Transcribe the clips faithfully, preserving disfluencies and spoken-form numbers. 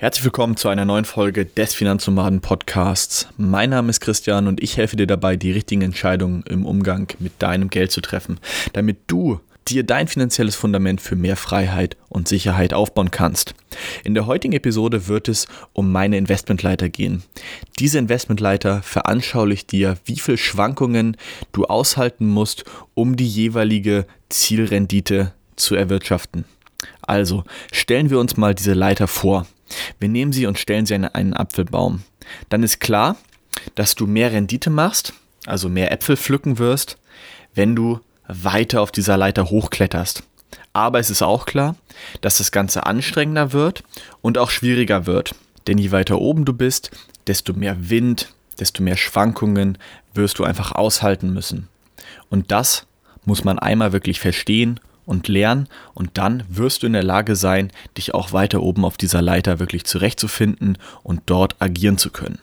Herzlich willkommen zu einer neuen Folge des Finanznomaden Podcasts. Mein Name ist Christian und ich helfe dir dabei, die richtigen Entscheidungen im Umgang mit deinem Geld zu treffen, damit du dir dein finanzielles Fundament für mehr Freiheit und Sicherheit aufbauen kannst. In der heutigen Episode wird es um meine Investmentleiter gehen. Diese Investmentleiter veranschaulicht dir, wie viel Schwankungen du aushalten musst, um die jeweilige Zielrendite zu erwirtschaften. Also stellen wir uns mal diese Leiter vor. Wir nehmen sie und stellen sie in einen Apfelbaum. Dann ist klar, dass du mehr Rendite machst, also mehr Äpfel pflücken wirst, wenn du weiter auf dieser Leiter hochkletterst. Aber es ist auch klar, dass das Ganze anstrengender wird und auch schwieriger wird. Denn je weiter oben du bist, desto mehr Wind, desto mehr Schwankungen wirst du einfach aushalten müssen. Und das muss man einmal wirklich verstehen und lernen, und dann wirst du in der Lage sein, dich auch weiter oben auf dieser Leiter wirklich zurechtzufinden und dort agieren zu können.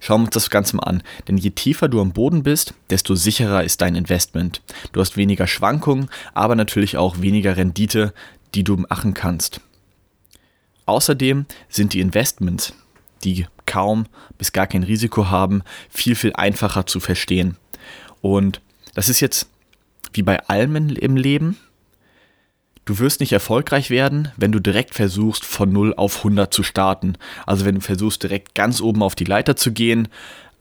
Schauen wir uns das Ganze mal an, denn je tiefer du am Boden bist, desto sicherer ist dein Investment. Du hast weniger Schwankungen, aber natürlich auch weniger Rendite, die du machen kannst. Außerdem sind die Investments, die kaum bis gar kein Risiko haben, viel, viel einfacher zu verstehen. Und das ist jetzt wie bei allem im Leben. Du wirst nicht erfolgreich werden, wenn du direkt versuchst, von null auf hundert zu starten. Also wenn du versuchst, direkt ganz oben auf die Leiter zu gehen,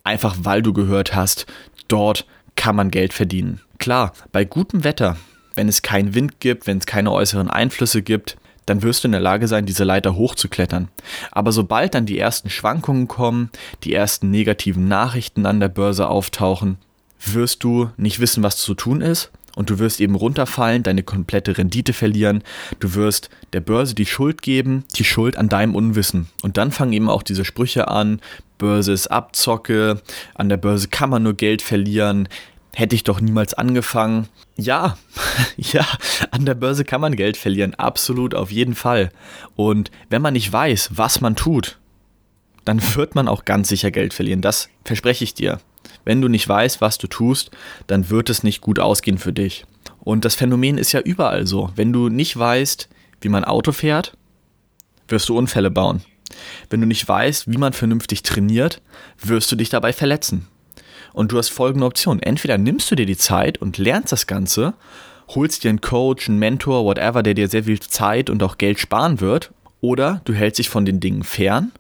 einfach weil du gehört hast, dort kann man Geld verdienen. Klar, bei gutem Wetter, wenn es keinen Wind gibt, wenn es keine äußeren Einflüsse gibt, dann wirst du in der Lage sein, diese Leiter hochzuklettern. Aber sobald dann die ersten Schwankungen kommen, die ersten negativen Nachrichten an der Börse auftauchen, wirst du nicht wissen, was zu tun ist. Und du wirst eben runterfallen, deine komplette Rendite verlieren. Du wirst der Börse die Schuld geben, die Schuld an deinem Unwissen. Und dann fangen eben auch diese Sprüche an, Börse ist Abzocke, an der Börse kann man nur Geld verlieren, hätte ich doch niemals angefangen. Ja, ja, an der Börse kann man Geld verlieren, absolut, auf jeden Fall. Und wenn man nicht weiß, was man tut, dann wird man auch ganz sicher Geld verlieren, das verspreche ich dir. Wenn du nicht weißt, was du tust, dann wird es nicht gut ausgehen für dich. Und das Phänomen ist ja überall so. Wenn du nicht weißt, wie man Auto fährt, wirst du Unfälle bauen. Wenn du nicht weißt, wie man vernünftig trainiert, wirst du dich dabei verletzen. Und du hast folgende Option. Entweder nimmst du dir die Zeit und lernst das Ganze, holst dir einen Coach, einen Mentor, whatever, der dir sehr viel Zeit und auch Geld sparen wird, oder du hältst dich von den Dingen fern,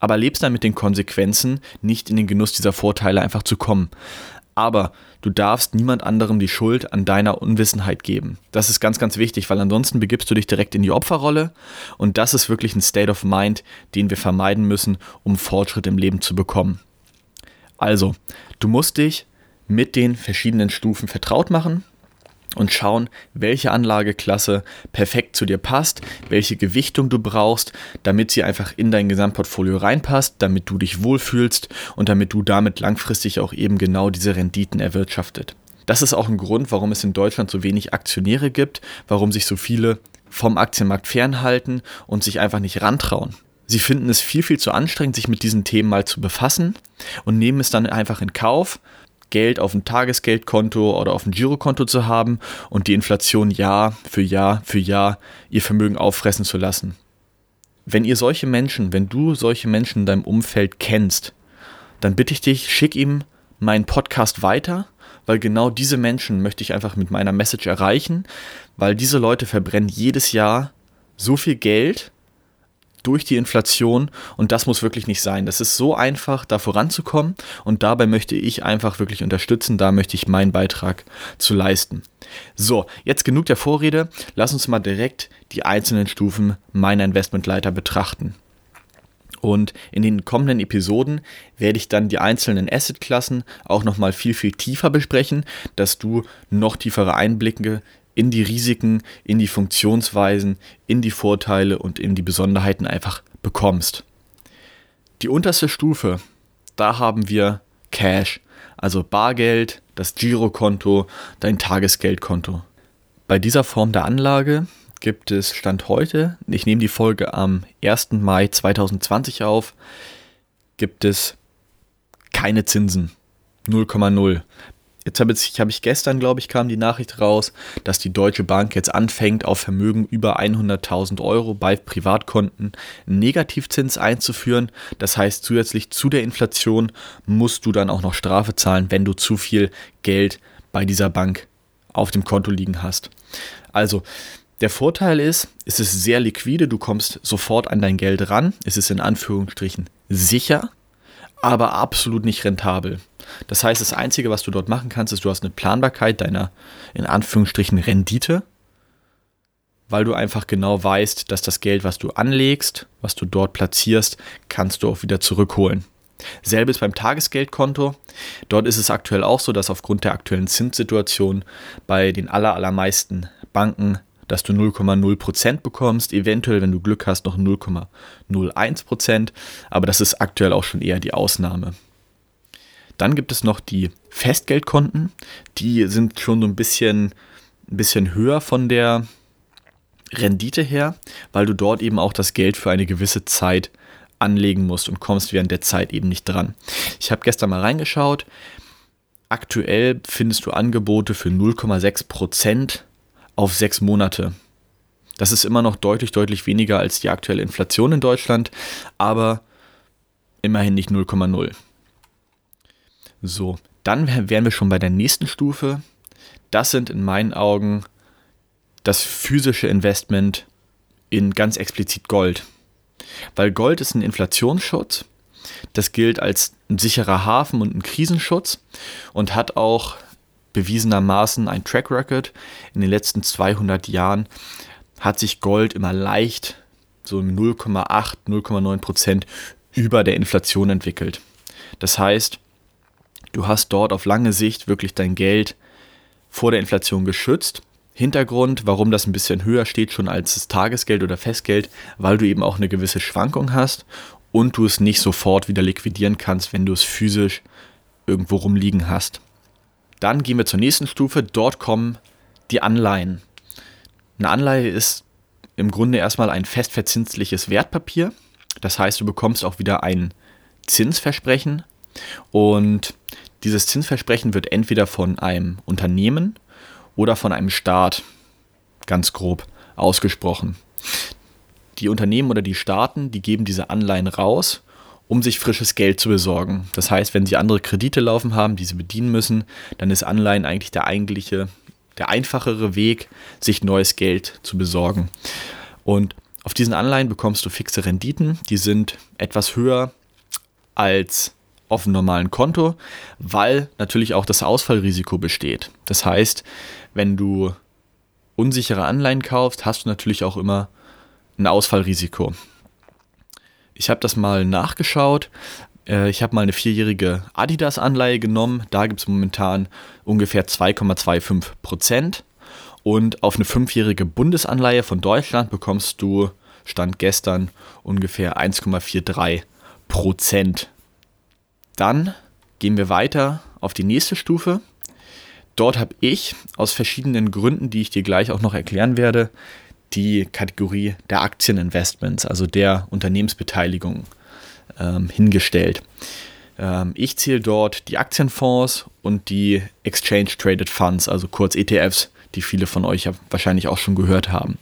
aber lebst dann mit den Konsequenzen, nicht in den Genuss dieser Vorteile einfach zu kommen. Aber du darfst niemand anderem die Schuld an deiner Unwissenheit geben. Das ist ganz, ganz wichtig, weil ansonsten begibst du dich direkt in die Opferrolle, und das ist wirklich ein State of Mind, den wir vermeiden müssen, um Fortschritt im Leben zu bekommen. Also, du musst dich mit den verschiedenen Stufen vertraut machen und schauen, welche Anlageklasse perfekt zu dir passt, welche Gewichtung du brauchst, damit sie einfach in dein Gesamtportfolio reinpasst, damit du dich wohlfühlst und damit du damit langfristig auch eben genau diese Renditen erwirtschaftet. Das ist auch ein Grund, warum es in Deutschland so wenig Aktionäre gibt, warum sich so viele vom Aktienmarkt fernhalten und sich einfach nicht rantrauen. Sie finden es viel, viel zu anstrengend, sich mit diesen Themen mal zu befassen, und nehmen es dann einfach in Kauf, Geld auf dem Tagesgeldkonto oder auf dem Girokonto zu haben und die Inflation Jahr für Jahr für Jahr ihr Vermögen auffressen zu lassen. Wenn ihr solche Menschen, wenn du solche Menschen in deinem Umfeld kennst, dann bitte ich dich, schick ihm meinen Podcast weiter, weil genau diese Menschen möchte ich einfach mit meiner Message erreichen, weil diese Leute verbrennen jedes Jahr so viel Geld durch die Inflation, und das muss wirklich nicht sein. Das ist so einfach, da voranzukommen, und dabei möchte ich einfach wirklich unterstützen, da möchte ich meinen Beitrag zu leisten. So, jetzt genug der Vorrede, lass uns mal direkt die einzelnen Stufen meiner Investmentleiter betrachten. Und in den kommenden Episoden werde ich dann die einzelnen Assetklassen auch nochmal viel, viel tiefer besprechen, dass du noch tiefere Einblicke in die Risiken, in die Funktionsweisen, in die Vorteile und in die Besonderheiten einfach bekommst. Die unterste Stufe, da haben wir Cash, also Bargeld, das Girokonto, dein Tagesgeldkonto. Bei dieser Form der Anlage gibt es Stand heute, ich nehme die Folge am ersten Mai zweitausendzwanzig auf, gibt es keine Zinsen, null Komma null. Jetzt habe ich, hab ich gestern, glaube ich, kam die Nachricht raus, dass die Deutsche Bank jetzt anfängt, auf Vermögen über hunderttausend Euro bei Privatkonten einen Negativzins einzuführen. Das heißt, zusätzlich zu der Inflation musst du dann auch noch Strafe zahlen, wenn du zu viel Geld bei dieser Bank auf dem Konto liegen hast. Also, der Vorteil ist, es ist sehr liquide, du kommst sofort an dein Geld ran. Es ist in Anführungsstrichen sicher, aber absolut nicht rentabel. Das heißt, das Einzige, was du dort machen kannst, ist, du hast eine Planbarkeit deiner, in Anführungsstrichen, Rendite, weil du einfach genau weißt, dass das Geld, was du anlegst, was du dort platzierst, kannst du auch wieder zurückholen. Selbes beim Tagesgeldkonto. Dort ist es aktuell auch so, dass aufgrund der aktuellen Zinssituation bei den aller, allermeisten Banken, dass du null Komma null Prozent bekommst, eventuell, wenn du Glück hast, noch null Komma null eins Prozent, aber das ist aktuell auch schon eher die Ausnahme. Dann gibt es noch die Festgeldkonten, die sind schon so ein bisschen, ein bisschen höher von der Rendite her, weil du dort eben auch das Geld für eine gewisse Zeit anlegen musst und kommst während der Zeit eben nicht dran. Ich habe gestern mal reingeschaut, aktuell findest du Angebote für null Komma sechs Prozent auf sechs Monate. Das ist immer noch deutlich, deutlich weniger als die aktuelle Inflation in Deutschland, aber immerhin nicht null Komma null. So, dann wären wir schon bei der nächsten Stufe. Das sind in meinen Augen das physische Investment in ganz explizit Gold. Weil Gold ist ein Inflationsschutz, das gilt als ein sicherer Hafen und ein Krisenschutz und hat auch bewiesenermaßen ein Track Record. In den letzten zweihundert Jahren hat sich Gold immer leicht so um null Komma acht, null Komma neun Prozent über der Inflation entwickelt. Das heißt, du hast dort auf lange Sicht wirklich dein Geld vor der Inflation geschützt. Hintergrund, warum das ein bisschen höher steht schon als das Tagesgeld oder Festgeld, weil du eben auch eine gewisse Schwankung hast und du es nicht sofort wieder liquidieren kannst, wenn du es physisch irgendwo rumliegen hast. Dann gehen wir zur nächsten Stufe, dort kommen die Anleihen. Eine Anleihe ist im Grunde erstmal ein festverzinsliches Wertpapier, das heißt, du bekommst auch wieder ein Zinsversprechen und dieses Zinsversprechen wird entweder von einem Unternehmen oder von einem Staat ganz grob ausgesprochen. Die Unternehmen oder die Staaten, die geben diese Anleihen raus, um sich frisches Geld zu besorgen. Das heißt, wenn sie andere Kredite laufen haben, die sie bedienen müssen, dann ist Anleihen eigentlich der eigentliche, der einfachere Weg, sich neues Geld zu besorgen. Und auf diesen Anleihen bekommst du fixe Renditen, die sind etwas höher als auf dem normalen Konto, weil natürlich auch das Ausfallrisiko besteht. Das heißt, wenn du unsichere Anleihen kaufst, hast du natürlich auch immer ein Ausfallrisiko. Ich habe das mal nachgeschaut. Ich habe mal eine vierjährige Adidas-Anleihe genommen. Da gibt es momentan ungefähr zwei Komma fünfundzwanzig Prozent. Und auf eine fünfjährige Bundesanleihe von Deutschland bekommst du, Stand gestern, ungefähr eins Komma dreiundvierzig Prozent. Dann gehen wir weiter auf die nächste Stufe. Dort habe ich aus verschiedenen Gründen, die ich dir gleich auch noch erklären werde, die Kategorie der Aktieninvestments, also der Unternehmensbeteiligung, ähm, hingestellt. Ähm, ich zähle dort die Aktienfonds und die Exchange Traded Funds, also kurz E T Fs, die viele von euch ja wahrscheinlich auch schon gehört haben.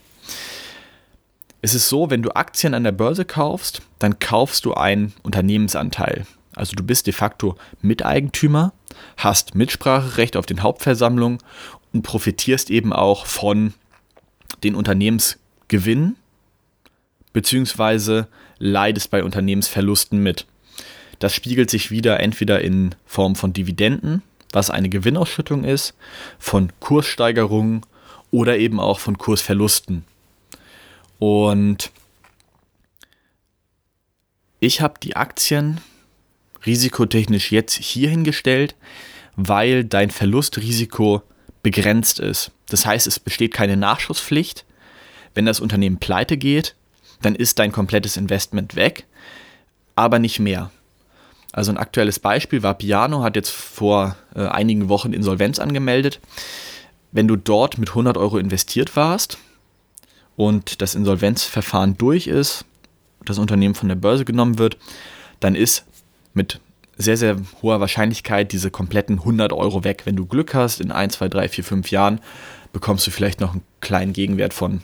Es ist so, wenn du Aktien an der Börse kaufst, dann kaufst du einen Unternehmensanteil. Also du bist de facto Miteigentümer, hast Mitspracherecht auf den Hauptversammlungen und profitierst eben auch von den Unternehmensgewinn beziehungsweise leidest bei Unternehmensverlusten mit. Das spiegelt sich wieder entweder in Form von Dividenden, was eine Gewinnausschüttung ist, von Kurssteigerungen oder eben auch von Kursverlusten. Und ich habe die Aktien risikotechnisch jetzt hier hingestellt, weil dein Verlustrisiko begrenzt ist. Das heißt, es besteht keine Nachschusspflicht. Wenn das Unternehmen pleite geht, dann ist dein komplettes Investment weg, aber nicht mehr. Also ein aktuelles Beispiel war Piano, hat jetzt vor äh, einigen Wochen Insolvenz angemeldet. Wenn du dort mit hundert Euro investiert warst und das Insolvenzverfahren durch ist, das Unternehmen von der Börse genommen wird, dann ist mit sehr, sehr hoher Wahrscheinlichkeit diese kompletten hundert Euro weg. Wenn du Glück hast, in eins, zwei, drei, vier, fünf Jahren bekommst du vielleicht noch einen kleinen Gegenwert von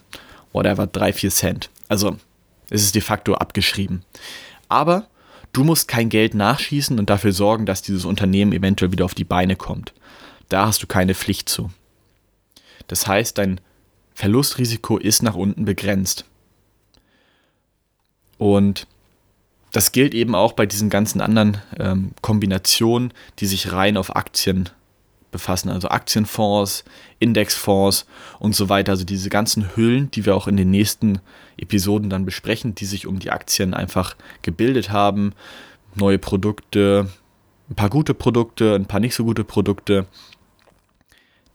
whatever, drei, vier Cent. Also es ist de facto abgeschrieben. Aber du musst kein Geld nachschießen und dafür sorgen, dass dieses Unternehmen eventuell wieder auf die Beine kommt. Da hast du keine Pflicht zu. Das heißt, dein Verlustrisiko ist nach unten begrenzt. Und das gilt eben auch bei diesen ganzen anderen ähm, Kombinationen, die sich rein auf Aktien befassen, also Aktienfonds, Indexfonds und so weiter. Also diese ganzen Hüllen, die wir auch in den nächsten Episoden dann besprechen, die sich um die Aktien einfach gebildet haben. Neue Produkte, ein paar gute Produkte, ein paar nicht so gute Produkte.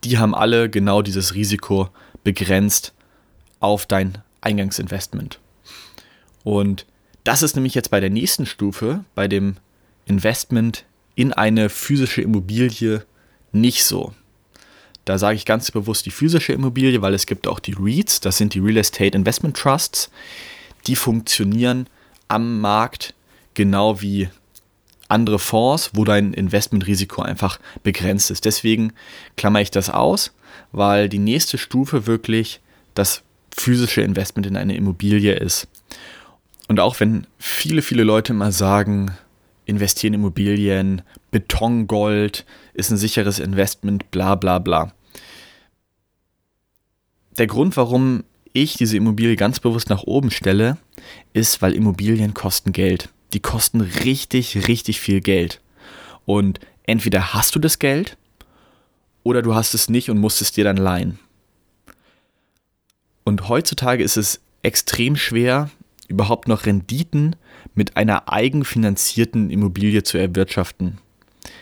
Die haben alle genau dieses Risiko begrenzt auf dein Eingangsinvestment. Und das ist nämlich jetzt bei der nächsten Stufe, bei dem Investment in eine physische Immobilie, nicht so. Da sage ich ganz bewusst die physische Immobilie, weil es gibt auch die REITs, das sind die Real Estate Investment Trusts. Die funktionieren am Markt genau wie andere Fonds, wo dein Investmentrisiko einfach begrenzt ist. Deswegen klammere ich das aus, weil die nächste Stufe wirklich das physische Investment in eine Immobilie ist. Und auch wenn viele, viele Leute immer sagen, investieren in Immobilien, Betongold ist ein sicheres Investment, bla bla bla. Der Grund, warum ich diese Immobilie ganz bewusst nach oben stelle, ist, weil Immobilien kosten Geld. Die kosten richtig, richtig viel Geld. Und entweder hast du das Geld oder du hast es nicht und musst es dir dann leihen. Und heutzutage ist es extrem schwer, überhaupt noch Renditen mit einer eigenfinanzierten Immobilie zu erwirtschaften.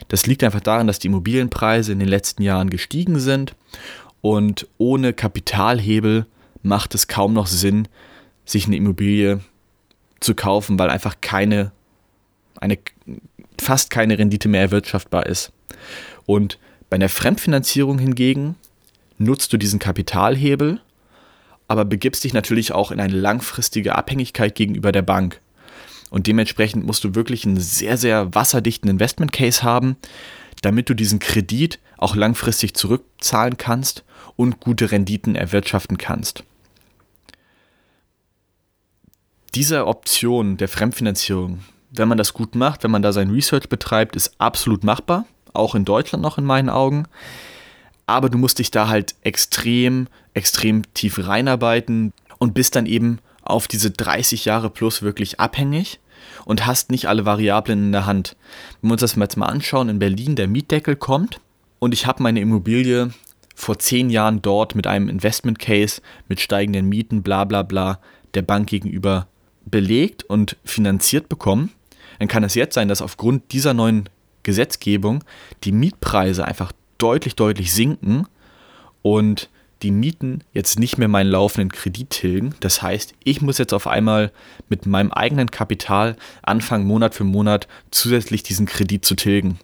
Das liegt einfach daran, dass die Immobilienpreise in den letzten Jahren gestiegen sind und ohne Kapitalhebel macht es kaum noch Sinn, sich eine Immobilie zu kaufen, weil einfach keine, eine, fast keine Rendite mehr erwirtschaftbar ist. Und bei einer Fremdfinanzierung hingegen nutzt du diesen Kapitalhebel, aber begibst dich natürlich auch in eine langfristige Abhängigkeit gegenüber der Bank. Und dementsprechend musst du wirklich einen sehr, sehr wasserdichten Investment Case haben, damit du diesen Kredit auch langfristig zurückzahlen kannst und gute Renditen erwirtschaften kannst. Diese Option der Fremdfinanzierung, wenn man das gut macht, wenn man da sein Research betreibt, ist absolut machbar, auch in Deutschland noch in meinen Augen. Aber du musst dich da halt extrem, extrem tief reinarbeiten und bist dann eben auf diese dreißig Jahre plus wirklich abhängig und hast nicht alle Variablen in der Hand. Wenn wir uns das jetzt mal anschauen, in Berlin der Mietdeckel kommt und ich habe meine Immobilie vor zehn Jahren dort mit einem Investment Case, mit steigenden Mieten, bla bla bla, der Bank gegenüber belegt und finanziert bekommen, dann kann es jetzt sein, dass aufgrund dieser neuen Gesetzgebung die Mietpreise einfach deutlich, deutlich sinken und die Mieten jetzt nicht mehr meinen laufenden Kredit tilgen. Das heißt, ich muss jetzt auf einmal mit meinem eigenen Kapital anfangen, Monat für Monat zusätzlich diesen Kredit zu tilgen.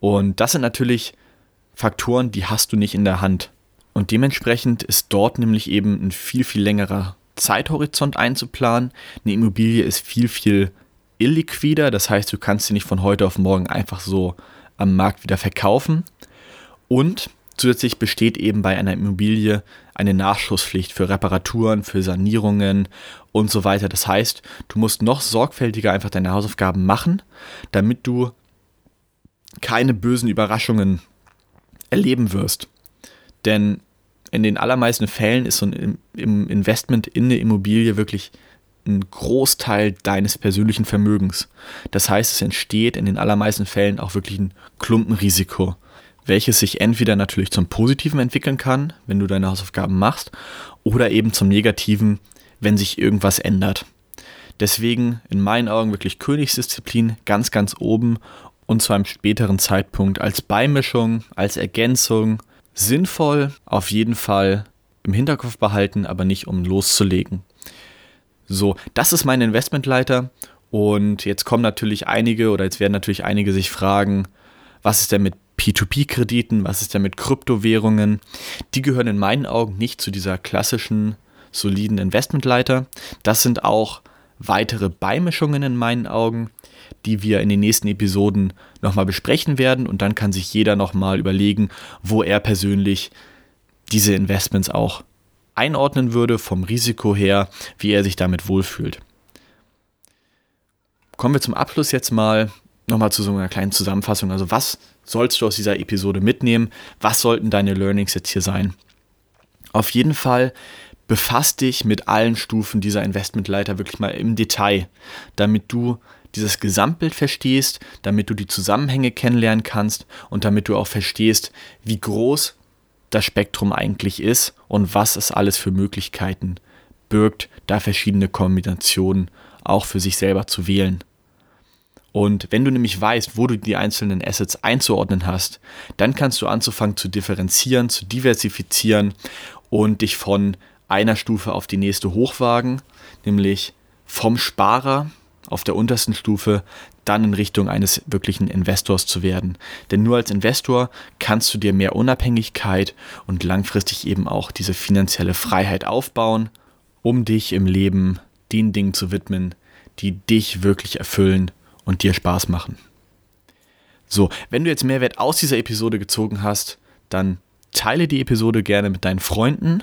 Und das sind natürlich Faktoren, die hast du nicht in der Hand. Und dementsprechend ist dort nämlich eben ein viel, viel längerer Zeithorizont einzuplanen. Eine Immobilie ist viel, viel illiquider. Das heißt, du kannst sie nicht von heute auf morgen einfach so am Markt wieder verkaufen. Und zusätzlich besteht eben bei einer Immobilie eine Nachschusspflicht für Reparaturen, für Sanierungen und so weiter. Das heißt, du musst noch sorgfältiger einfach deine Hausaufgaben machen, damit du keine bösen Überraschungen erleben wirst. Denn in den allermeisten Fällen ist so ein Investment in eine Immobilie wirklich ein Großteil deines persönlichen Vermögens. Das heißt, es entsteht in den allermeisten Fällen auch wirklich ein Klumpenrisiko, welches sich entweder natürlich zum Positiven entwickeln kann, wenn du deine Hausaufgaben machst, oder eben zum Negativen, wenn sich irgendwas ändert. Deswegen in meinen Augen wirklich Königsdisziplin ganz, ganz oben und zu einem späteren Zeitpunkt als Beimischung, als Ergänzung sinnvoll, auf jeden Fall im Hinterkopf behalten, aber nicht um loszulegen. So, das ist mein Investmentleiter und jetzt kommen natürlich einige oder jetzt werden natürlich einige sich fragen, was ist denn mit P zwei P Krediten, was ist denn mit Kryptowährungen? Die gehören in meinen Augen nicht zu dieser klassischen, soliden Investmentleiter. Das sind auch weitere Beimischungen in meinen Augen, die wir in den nächsten Episoden nochmal besprechen werden. Und dann kann sich jeder nochmal überlegen, wo er persönlich diese Investments auch einordnen würde, vom Risiko her, wie er sich damit wohlfühlt. Kommen wir zum Abschluss jetzt mal nochmal zu so einer kleinen Zusammenfassung. Also was sollst du aus dieser Episode mitnehmen? Was sollten deine Learnings jetzt hier sein? Auf jeden Fall befass dich mit allen Stufen dieser Investmentleiter wirklich mal im Detail, damit du dieses Gesamtbild verstehst, damit du die Zusammenhänge kennenlernen kannst und damit du auch verstehst, wie groß das Spektrum eigentlich ist und was es alles für Möglichkeiten birgt, da verschiedene Kombinationen auch für sich selber zu wählen. Und wenn du nämlich weißt, wo du die einzelnen Assets einzuordnen hast, dann kannst du anzufangen zu differenzieren, zu diversifizieren und dich von einer Stufe auf die nächste hochwagen, nämlich vom Sparer auf der untersten Stufe dann in Richtung eines wirklichen Investors zu werden. Denn nur als Investor kannst du dir mehr Unabhängigkeit und langfristig eben auch diese finanzielle Freiheit aufbauen, um dich im Leben den Dingen zu widmen, die dich wirklich erfüllen und dir Spaß machen. So, wenn du jetzt Mehrwert aus dieser Episode gezogen hast, dann teile die Episode gerne mit deinen Freunden,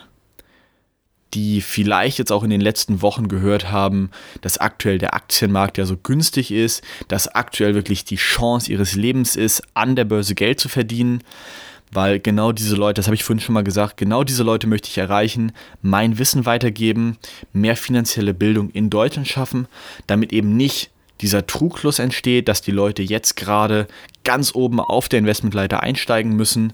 die vielleicht jetzt auch in den letzten Wochen gehört haben, dass aktuell der Aktienmarkt ja so günstig ist, dass aktuell wirklich die Chance ihres Lebens ist, an der Börse Geld zu verdienen, weil genau diese Leute, das habe ich vorhin schon mal gesagt, genau diese Leute möchte ich erreichen, mein Wissen weitergeben, mehr finanzielle Bildung in Deutschland schaffen, damit eben nicht dieser Trugschluss entsteht, dass die Leute jetzt gerade ganz oben auf der Investmentleiter einsteigen müssen,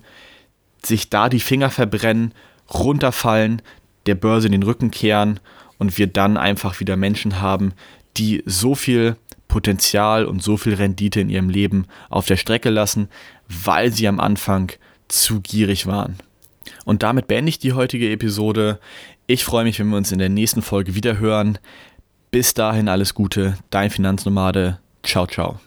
sich da die Finger verbrennen, runterfallen, der Börse den Rücken kehren und wir dann einfach wieder Menschen haben, die so viel Potenzial und so viel Rendite in ihrem Leben auf der Strecke lassen, weil sie am Anfang zu gierig waren. Und damit beende ich die heutige Episode. Ich freue mich, wenn wir uns in der nächsten Folge wieder hören. Bis dahin alles Gute, dein Finanznomade. Ciao, ciao.